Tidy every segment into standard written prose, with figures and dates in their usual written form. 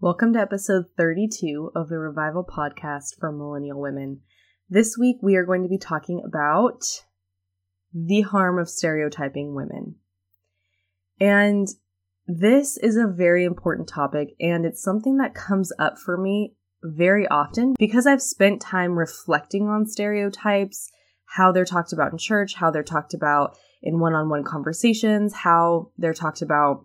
Welcome to episode 32 of the Revival Podcast for Millennial Women. This week we are going to be talking about the harm of stereotyping women. And this is a very important topic, and it's something that comes up for me very often because I've spent time reflecting on stereotypes, how they're talked about in church, how they're talked about in one-on-one conversations, how they're talked about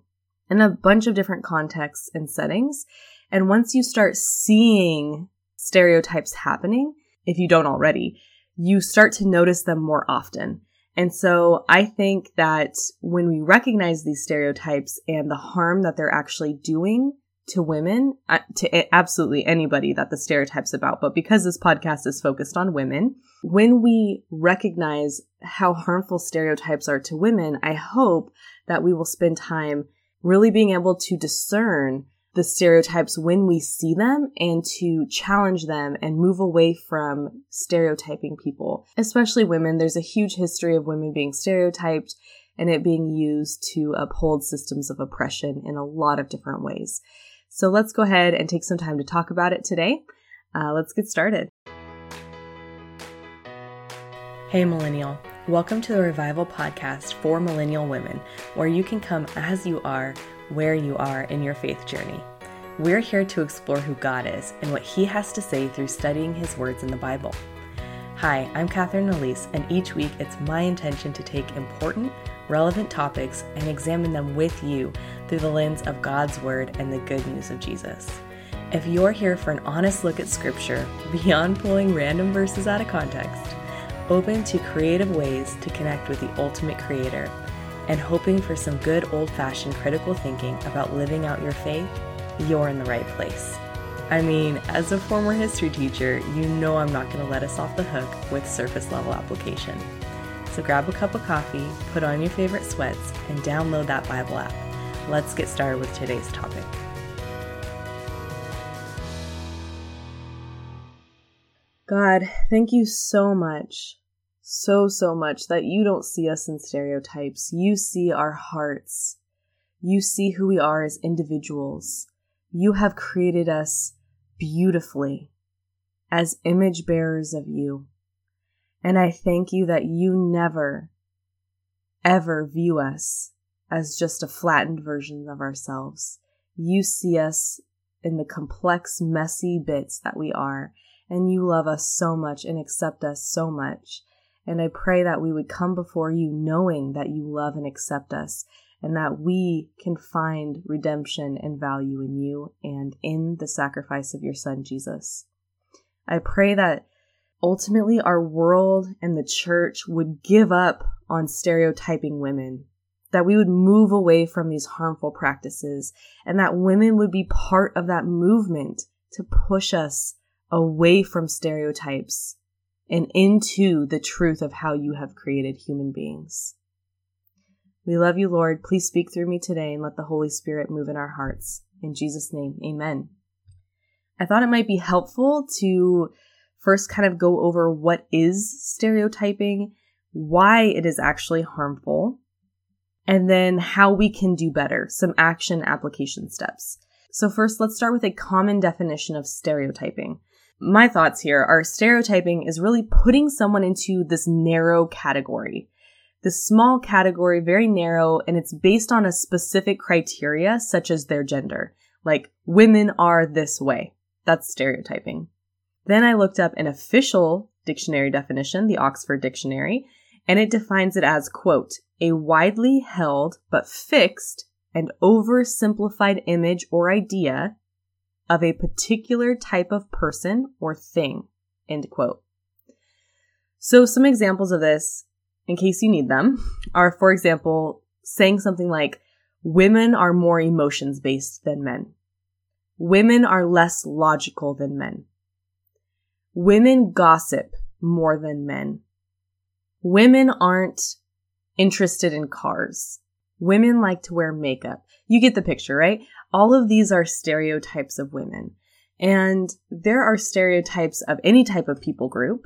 in a bunch of different contexts and settings. And once you start seeing stereotypes happening, if you don't already, you start to notice them more often. And so I think that when we recognize these stereotypes and the harm that they're actually doing to women, to absolutely anybody that the stereotype's about, but because this podcast is focused on women, when we recognize how harmful stereotypes are to women, I hope that we will spend time really being able to discern the stereotypes when we see them and to challenge them and move away from stereotyping people, especially women. There's a huge history of women being stereotyped and it being used to uphold systems of oppression in a lot of different ways. So let's go ahead and take some time to talk about it today. Let's get started. Hey, Millennial. Welcome to the Revival Podcast for Millennial Women, where you can come as you are, where you are in your faith journey. We're here to explore who God is and what He has to say through studying His words in the Bible. Hi, I'm Catherine Elise, and each week it's my intention to take important, relevant topics and examine them with you through the lens of God's Word and the good news of Jesus. If you're here for an honest look at Scripture, beyond pulling random verses out of context, open to creative ways to connect with the ultimate creator, and hoping for some good old-fashioned critical thinking about living out your faith, you're in the right place. I mean, as a former history teacher, you know I'm not going to let us off the hook with surface-level application. So grab a cup of coffee, put on your favorite sweats, and download that Bible app. Let's get started with today's topic. God, thank you so much, so much that you don't see us in stereotypes. You see our hearts. You see who we are as individuals. You have created us beautifully as image bearers of you. And I thank you that you never, ever view us as just a flattened version of ourselves. You see us in the complex, messy bits that we are. And you love us so much and accept us so much. And I pray that we would come before you knowing that you love and accept us and that we can find redemption and value in you and in the sacrifice of your son, Jesus. I pray that ultimately our world and the church would give up on stereotyping women, that we would move away from these harmful practices, and that women would be part of that movement to push us away from stereotypes and into the truth of how you have created human beings. We love you, Lord. Please speak through me today and let the Holy Spirit move in our hearts. In Jesus' name, amen. I thought it might be helpful to first kind of go over what is stereotyping, why it is actually harmful, and then how we can do better, some action application steps. So first, let's start with a common definition of stereotyping. My thoughts here are stereotyping is really putting someone into this narrow category, this small category, very narrow, and it's based on a specific criteria such as their gender, like women are this way. That's stereotyping. Then I looked up an official dictionary definition, the Oxford Dictionary, and it defines it as, quote, a widely held but fixed an oversimplified image or idea of a particular type of person or thing, end quote. So some examples of this, in case you need them, are, for example, saying something like, women are more emotions-based than men. Women are less logical than men. Women gossip more than men. Women aren't interested in cars. Women like to wear makeup. You get the picture, right? All of these are stereotypes of women. And there are stereotypes of any type of people group,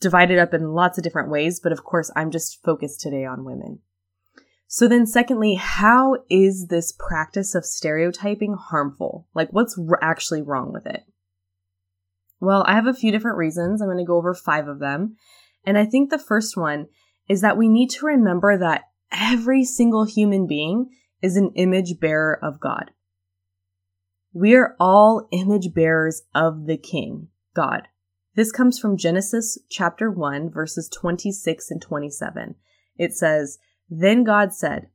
divided up in lots of different ways. But of course, I'm just focused today on women. So then secondly, how is this practice of stereotyping harmful? Like, what's actually wrong with it? Well, I have a few different reasons. I'm going to go over 5 of them. And I think the first one is that we need to remember that every single human being is an image bearer of God. We are all image bearers of the King, God. This comes from Genesis chapter 1, verses 26 and 27. It says, "Then God said,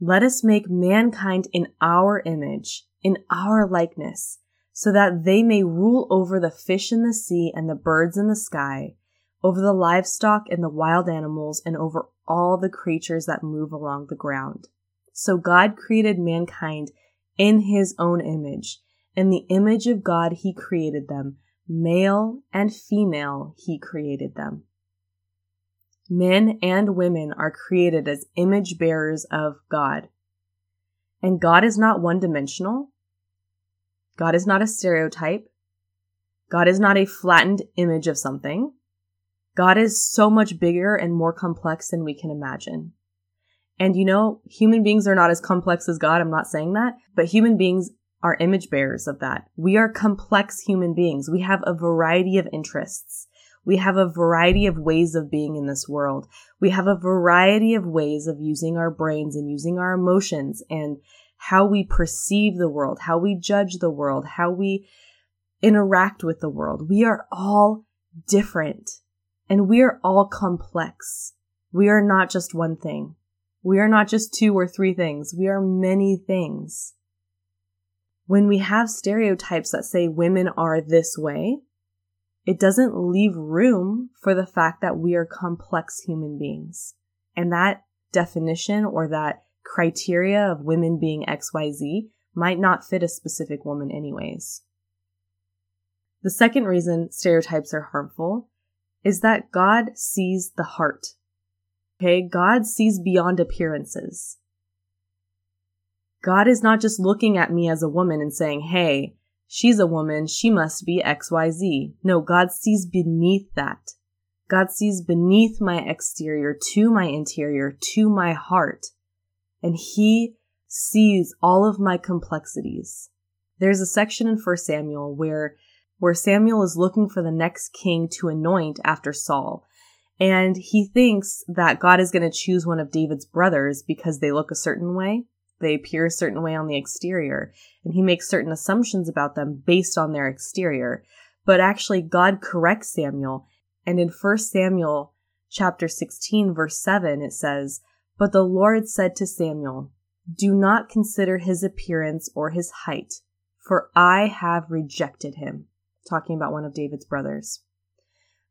'Let us make mankind in our image, in our likeness, so that they may rule over the fish in the sea and the birds in the sky, over the livestock and the wild animals, and over all the creatures that move along the ground.' So God created mankind in his own image. In the image of God, he created them. Male and female, he created them." Men and women are created as image bearers of God. And God is not one-dimensional. God is not a stereotype. God is not a flattened image of something. God is so much bigger and more complex than we can imagine. And you know, human beings are not as complex as God. I'm not saying that, but human beings are image bearers of that. We are complex human beings. We have a variety of interests. We have a variety of ways of being in this world. We have a variety of ways of using our brains and using our emotions and how we perceive the world, how we judge the world, how we interact with the world. We are all different and we are all complex. We are not just one thing. We are not just 2 or 3 things. We are many things. When we have stereotypes that say women are this way, it doesn't leave room for the fact that we are complex human beings. And that definition or that criteria of women being XYZ might not fit a specific woman anyways. The second reason stereotypes are harmful is that God sees the heart. Okay, God sees beyond appearances. God is not just looking at me as a woman and saying, "Hey, she's a woman, she must be XYZ. No, God sees beneath that. God sees beneath my exterior, to my interior, to my heart. And he sees all of my complexities. There's a section in 1 Samuel where Samuel is looking for the next king to anoint after Saul. And he thinks that God is going to choose one of David's brothers because they look a certain way. They appear a certain way on the exterior, and he makes certain assumptions about them based on their exterior. But actually, God corrects Samuel, and in 1 Samuel chapter 16, verse 7, it says, "But the Lord said to Samuel, 'Do not consider his appearance or his height, for I have rejected him.'" Talking about one of David's brothers.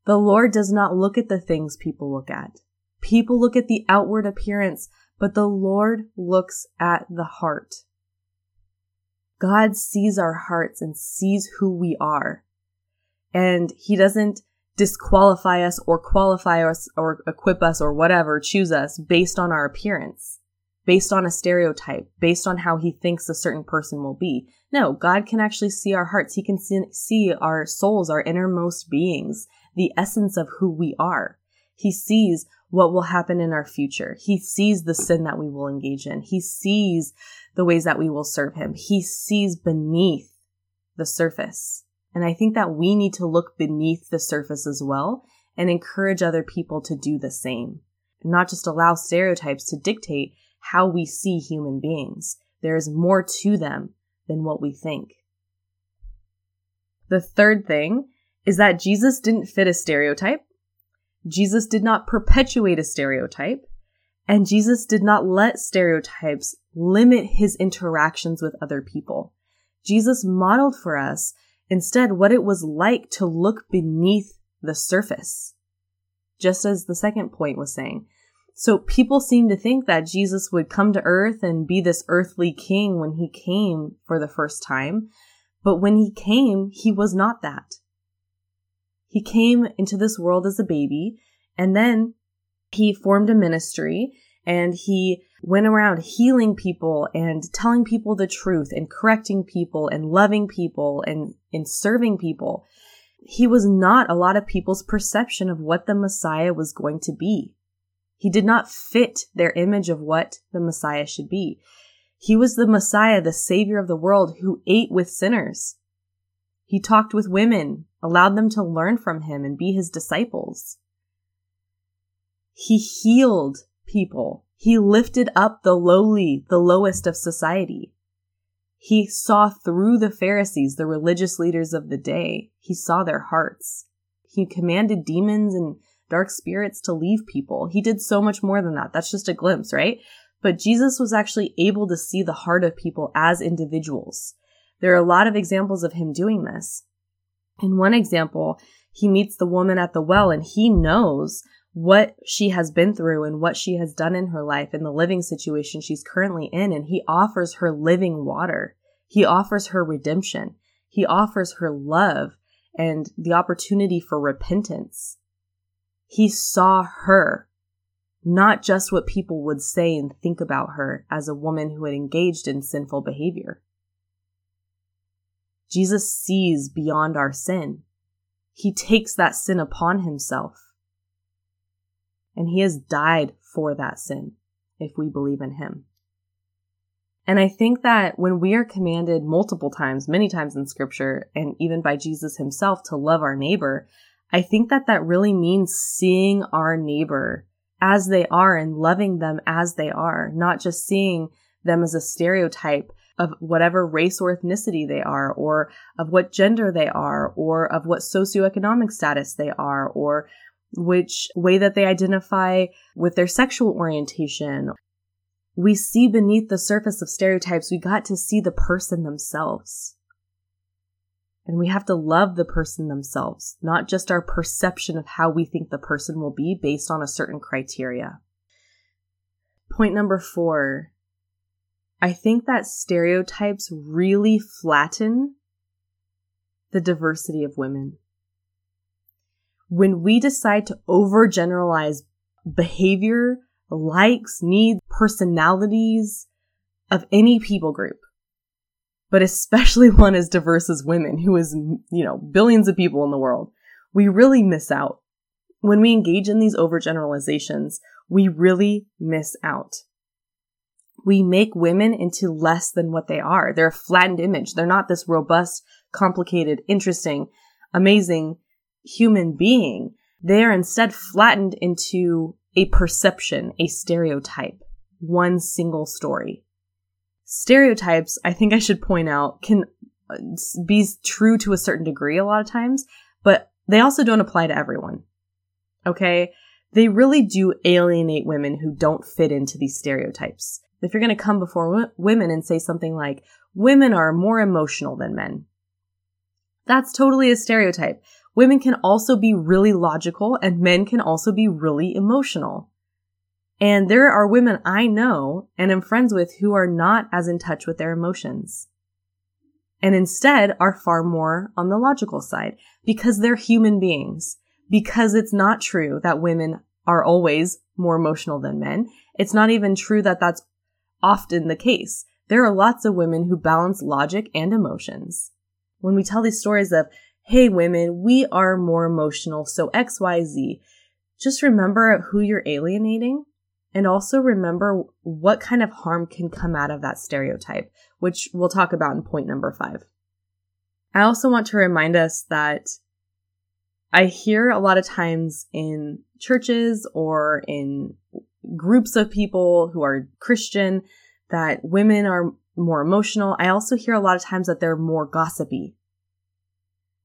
The Lord does not look at the things people look at. People look at the outward appearance, but the Lord looks at the heart. God sees our hearts and sees who we are. And he doesn't disqualify us or qualify us or equip us or whatever, choose us based on our appearance, based on a stereotype, based on how he thinks a certain person will be. No, God can actually see our hearts. He can see our souls, our innermost beings, the essence of who we are. He sees what will happen in our future. He sees the sin that we will engage in. He sees the ways that we will serve him. He sees beneath the surface. And I think that we need to look beneath the surface as well and encourage other people to do the same. And not just allow stereotypes to dictate how we see human beings. There is more to them than what we think. The third thing is that Jesus didn't fit a stereotype. Jesus did not perpetuate a stereotype, and Jesus did not let stereotypes limit his interactions with other people. Jesus modeled for us instead what it was like to look beneath the surface, just as the second point was saying. So people seem to think that Jesus would come to earth and be this earthly king when he came for the first time, but when he came, he was not that. He came into this world as a baby, and then he formed a ministry, and he went around healing people and telling people the truth and correcting people and loving people and serving people. He was not a lot of people's perception of what the Messiah was going to be. He did not fit their image of what the Messiah should be. He was the Messiah, the Savior of the world, who ate with sinners. He talked with women, allowed them to learn from him and be his disciples. He healed people. He lifted up the lowly, the lowest of society. He saw through the Pharisees, the religious leaders of the day. He saw their hearts. He commanded demons and dark spirits to leave people. He did so much more than that. That's just a glimpse, right? But Jesus was actually able to see the heart of people as individuals. There are a lot of examples of him doing this. In one example, he meets the woman at the well, and he knows what she has been through and what she has done in her life and the living situation she's currently in. And he offers her living water. He offers her redemption. He offers her love and the opportunity for repentance. He saw her, not just what people would say and think about her as a woman who had engaged in sinful behavior. Jesus sees beyond our sin. He takes that sin upon himself. And he has died for that sin if we believe in him. And I think that when we are commanded multiple times, many times in scripture, and even by Jesus himself, to love our neighbor, I think that that really means seeing our neighbor as they are and loving them as they are, not just seeing them as a stereotype of whatever race or ethnicity they are, or of what gender they are, or of what socioeconomic status they are, or which way that they identify with their sexual orientation. We see beneath the surface of stereotypes, we got to see the person themselves. And we have to love the person themselves, not just our perception of how we think the person will be based on a certain criteria. Point number 4. I think that stereotypes really flatten the diversity of women. When we decide to overgeneralize behavior, likes, needs, personalities of any people group, but especially one as diverse as women, who is, billions of people in the world, we really miss out. When we engage in these overgeneralizations, we really miss out. We make women into less than what they are. They're a flattened image. They're not this robust, complicated, interesting, amazing human being. They are instead flattened into a perception, a stereotype, one single story. Stereotypes, I think I should point out, can be true to a certain degree a lot of times, but they also don't apply to everyone. Okay? They really do alienate women who don't fit into these stereotypes. If you're going to come before women and say something like, women are more emotional than men, that's totally a stereotype. Women can also be really logical, and men can also be really emotional. And there are women I know and am friends with who are not as in touch with their emotions, and instead are far more on the logical side, because they're human beings. Because it's not true that women are always more emotional than men. It's not even true that that's often the case. There are lots of women who balance logic and emotions. When we tell these stories of, hey, women, we are more emotional, so X, Y, Z, just remember who you're alienating, and also remember what kind of harm can come out of that stereotype, which we'll talk about in point number 5. I also want to remind us that I hear a lot of times in churches or in groups of people who are Christian that women are more emotional. I also hear a lot of times that they're more gossipy,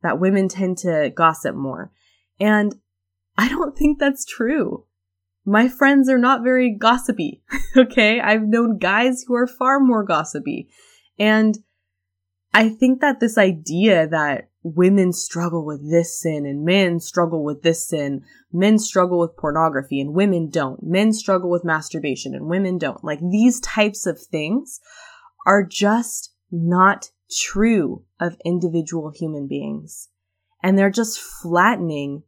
that women tend to gossip more. And I don't think that's true. My friends are not very gossipy, okay? I've known guys who are far more gossipy. And I think that this idea that women struggle with this sin and men struggle with this sin, men struggle with pornography and women don't, men struggle with masturbation and women don't, like these types of things are just not true of individual human beings. And they're just flattening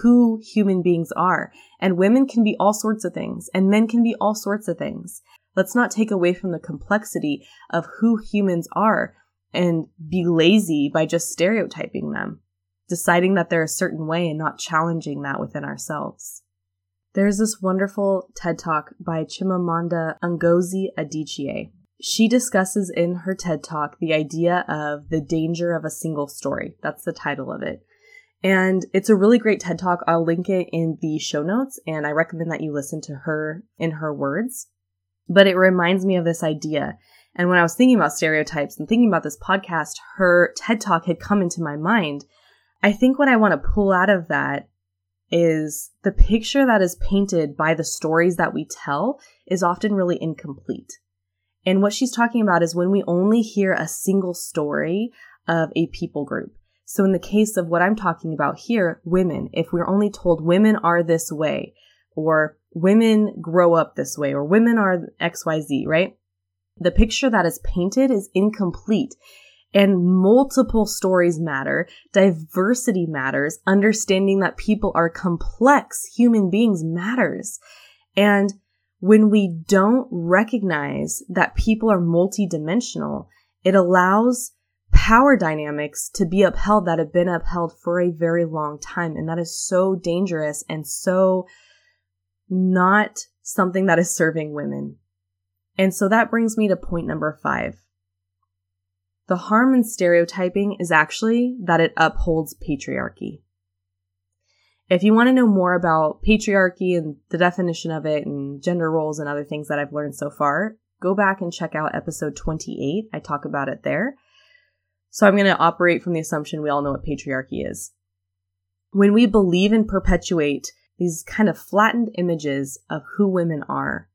who human beings are. And women can be all sorts of things and men can be all sorts of things. Let's not take away from the complexity of who humans are and be lazy by just stereotyping them, deciding that they're a certain way and not challenging that within ourselves. There's this wonderful TED Talk by Chimamanda Ngozi Adichie. She discusses in her TED Talk the idea of the danger of a single story. That's the title of it. And it's a really great TED Talk. I'll link it in the show notes, and I recommend that you listen to her in her words. But it reminds me of this idea. And when I was thinking about stereotypes and thinking about this podcast, her TED Talk had come into my mind. I think what I want to pull out of that is the picture that is painted by the stories that we tell is often really incomplete. And what she's talking about is when we only hear a single story of a people group. So in the case of what I'm talking about here, women, if we're only told women are this way, or women grow up this way, or women are XYZ, right? The picture that is painted is incomplete. And multiple stories matter, diversity matters, understanding that people are complex human beings matters. And when we don't recognize that people are multidimensional, it allows power dynamics to be upheld that have been upheld for a very long time. And that is so dangerous and so not something that is serving women. And so that brings me to point number 5. The harm in stereotyping is actually that it upholds patriarchy. If you want to know more about patriarchy and the definition of it and gender roles and other things that I've learned so far, go back and check out episode 28. I talk about it there. So I'm going to operate from the assumption we all know what patriarchy is. When we believe and perpetuate these kind of flattened images of who women are,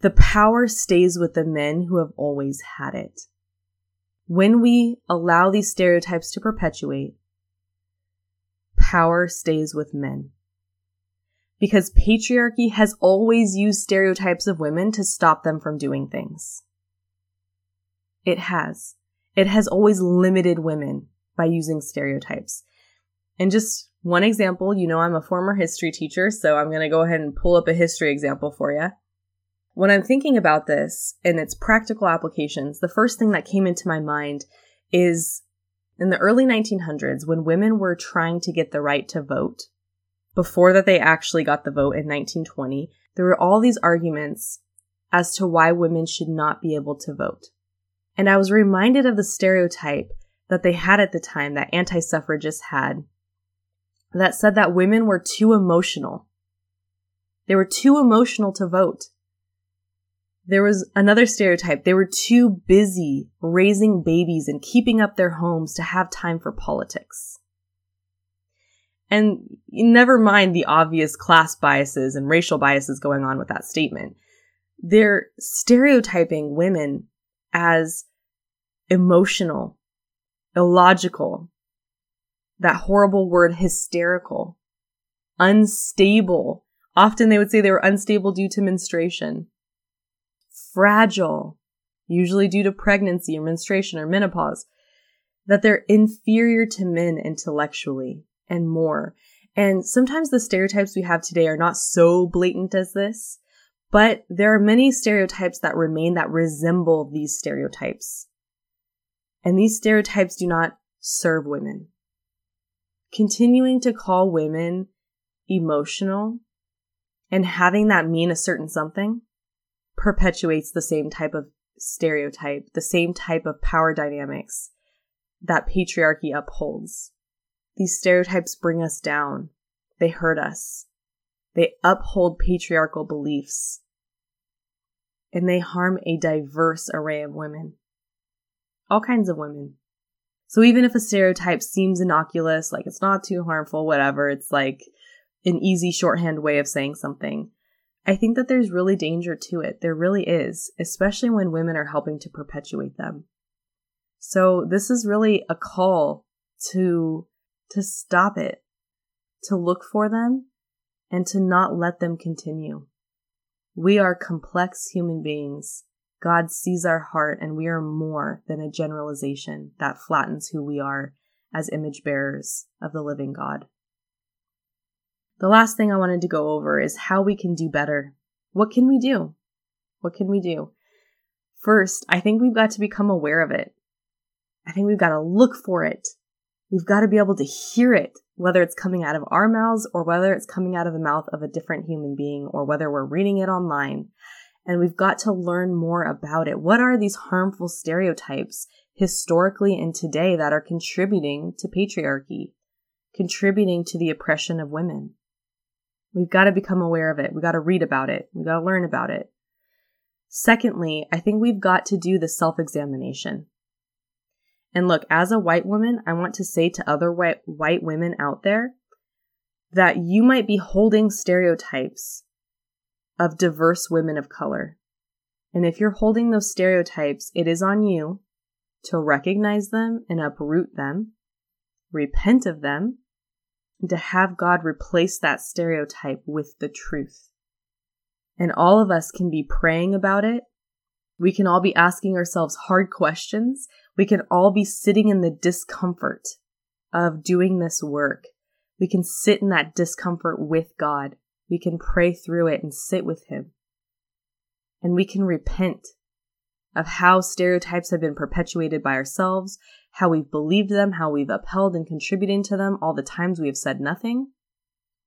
the power stays with the men who have always had it. When we allow these stereotypes to perpetuate, power stays with men. Because patriarchy has always used stereotypes of women to stop them from doing things. It has. It has always limited women by using stereotypes. And just one example, you know, I'm a former history teacher, so I'm going to go ahead and pull up a history example for you. When I'm thinking about this and its practical applications, the first thing that came into my mind is in the early 1900s, when women were trying to get the right to vote, before that they actually got the vote in 1920, there were all these arguments as to why women should not be able to vote. And I was reminded of the stereotype that they had at the time, that anti-suffragists had, that said that women were too emotional. They were too emotional to vote. There was another stereotype. They were too busy raising babies and keeping up their homes to have time for politics. And never mind the obvious class biases and racial biases going on with that statement. They're stereotyping women as emotional, illogical, that horrible word hysterical, unstable. Often they would say they were unstable due to menstruation. Fragile, usually due to pregnancy or menstruation or menopause, that they're inferior to men intellectually and more. And sometimes the stereotypes we have today are not so blatant as this, but there are many stereotypes that remain that resemble these stereotypes. And these stereotypes do not serve women. Continuing to call women emotional and having that mean a certain something perpetuates the same type of stereotype, the same type of power dynamics that patriarchy upholds. These stereotypes bring us down. They hurt us. They uphold patriarchal beliefs. And they harm a diverse array of women. All kinds of women. So even if a stereotype seems innocuous, like it's not too harmful, whatever, it's like an easy shorthand way of saying something, I think that there's really danger to it. There really is, especially when women are helping to perpetuate them. So this is really a call to stop it, to look for them, and to not let them continue. We are complex human beings. God sees our heart, and we are more than a generalization that flattens who we are as image bearers of the living God. The last thing I wanted to go over is how we can do better. What can we do? What can we do? First, I think we've got to become aware of it. I think we've got to look for it. We've got to be able to hear it, whether it's coming out of our mouths or whether it's coming out of the mouth of a different human being or whether we're reading it online. And we've got to learn more about it. What are these harmful stereotypes historically and today that are contributing to patriarchy, contributing to the oppression of women? We've got to become aware of it. We've got to read about it. We've got to learn about it. Secondly, I think we've got to do the self-examination. And look, as a white woman, I want to say to other white women out there that you might be holding stereotypes of diverse women of color. And if you're holding those stereotypes, it is on you to recognize them and uproot them, repent of them, and to have God replace that stereotype with the truth. And all of us can be praying about it. We can all be asking ourselves hard questions. We can all be sitting in the discomfort of doing this work. We can sit in that discomfort with God. We can pray through it and sit with Him. And we can repent of how stereotypes have been perpetuated by ourselves, how we've believed them, how we've upheld and contributed to them, all the times we have said nothing.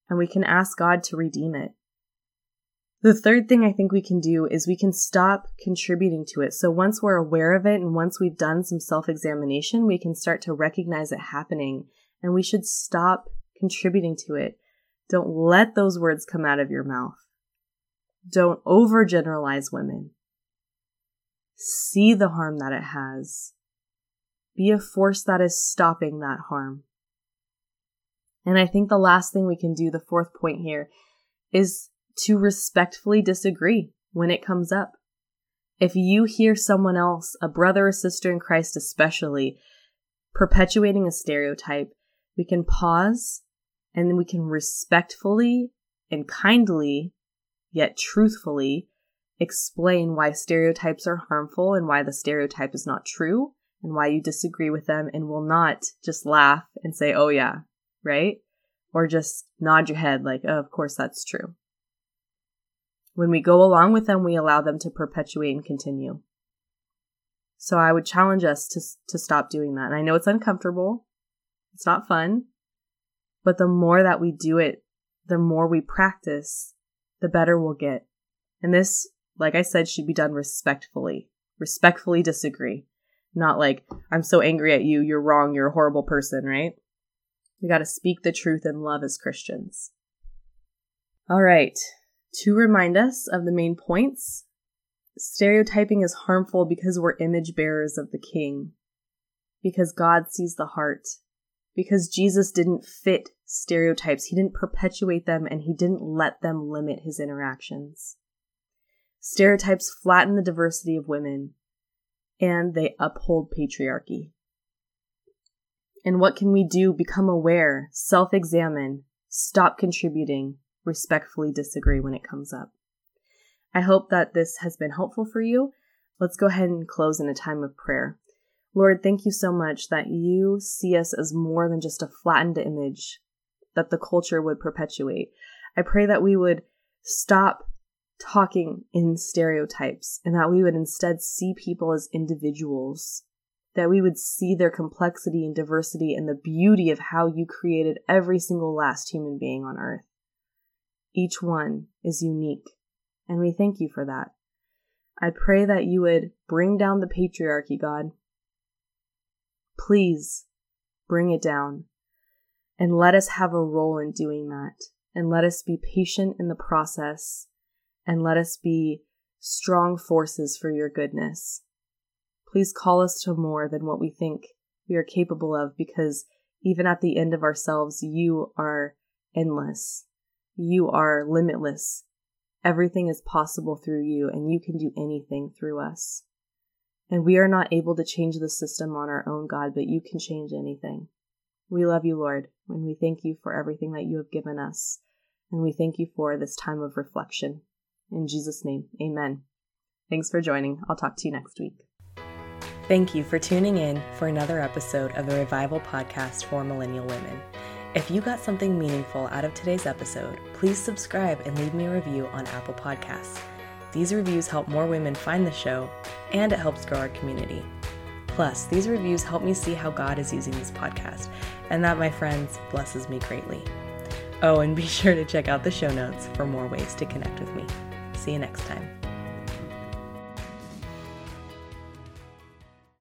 And we can ask God to redeem it. The third thing I think we can do is we can stop contributing to it. So once we're aware of it and once we've done some self-examination, we can start to recognize it happening, and we should stop contributing to it. Don't let those words come out of your mouth. Don't overgeneralize women. See the harm that it has. Be a force that is stopping that harm. And I think the last thing we can do, the fourth point here, is to respectfully disagree when it comes up. If you hear someone else, a brother or sister in Christ especially, perpetuating a stereotype, we can pause and then we can respectfully and kindly, yet truthfully, explain why stereotypes are harmful and why the stereotype is not true and why you disagree with them and will not just laugh and say, oh yeah, right? Or just nod your head like, oh, of course that's true. When we go along with them, we allow them to perpetuate and continue. So I would challenge us to stop doing that. And I know it's uncomfortable. It's not fun. But the more that we do it, the more we practice, the better we'll get. And this, like I said, should be done respectfully. Respectfully disagree. Not like, I'm so angry at you, you're wrong, you're a horrible person, right? We got to speak the truth in love as Christians. All right. To remind us of the main points, stereotyping is harmful because we're image bearers of the King, because God sees the heart, because Jesus didn't fit stereotypes, He didn't perpetuate them, and He didn't let them limit His interactions. Stereotypes flatten the diversity of women, and they uphold patriarchy. And what can we do? Become aware, self-examine, stop contributing, respectfully disagree when it comes up. I hope that this has been helpful for you. Let's go ahead and close in a time of prayer. Lord, thank you so much that you see us as more than just a flattened image that the culture would perpetuate. I pray that we would stop talking in stereotypes and that we would instead see people as individuals, that we would see their complexity and diversity and the beauty of how you created every single last human being on earth. Each one is unique, and we thank you for that. I pray that you would bring down the patriarchy, God. Please bring it down, and let us have a role in doing that, and let us be patient in the process, and let us be strong forces for your goodness. Please call us to more than what we think we are capable of, because even at the end of ourselves, you are endless. You are limitless. Everything is possible through you, and you can do anything through us. And we are not able to change the system on our own, God, but you can change anything. We love you, Lord, and we thank you for everything that you have given us. And we thank you for this time of reflection. In Jesus' name, amen. Thanks for joining. I'll talk to you next week. Thank you for tuning in for another episode of the Revival Podcast for Millennial Women. If you got something meaningful out of today's episode, please subscribe and leave me a review on Apple Podcasts. These reviews help more women find the show, and it helps grow our community. Plus, these reviews help me see how God is using this podcast, and that, my friends, blesses me greatly. Oh, and be sure to check out the show notes for more ways to connect with me. See you next time.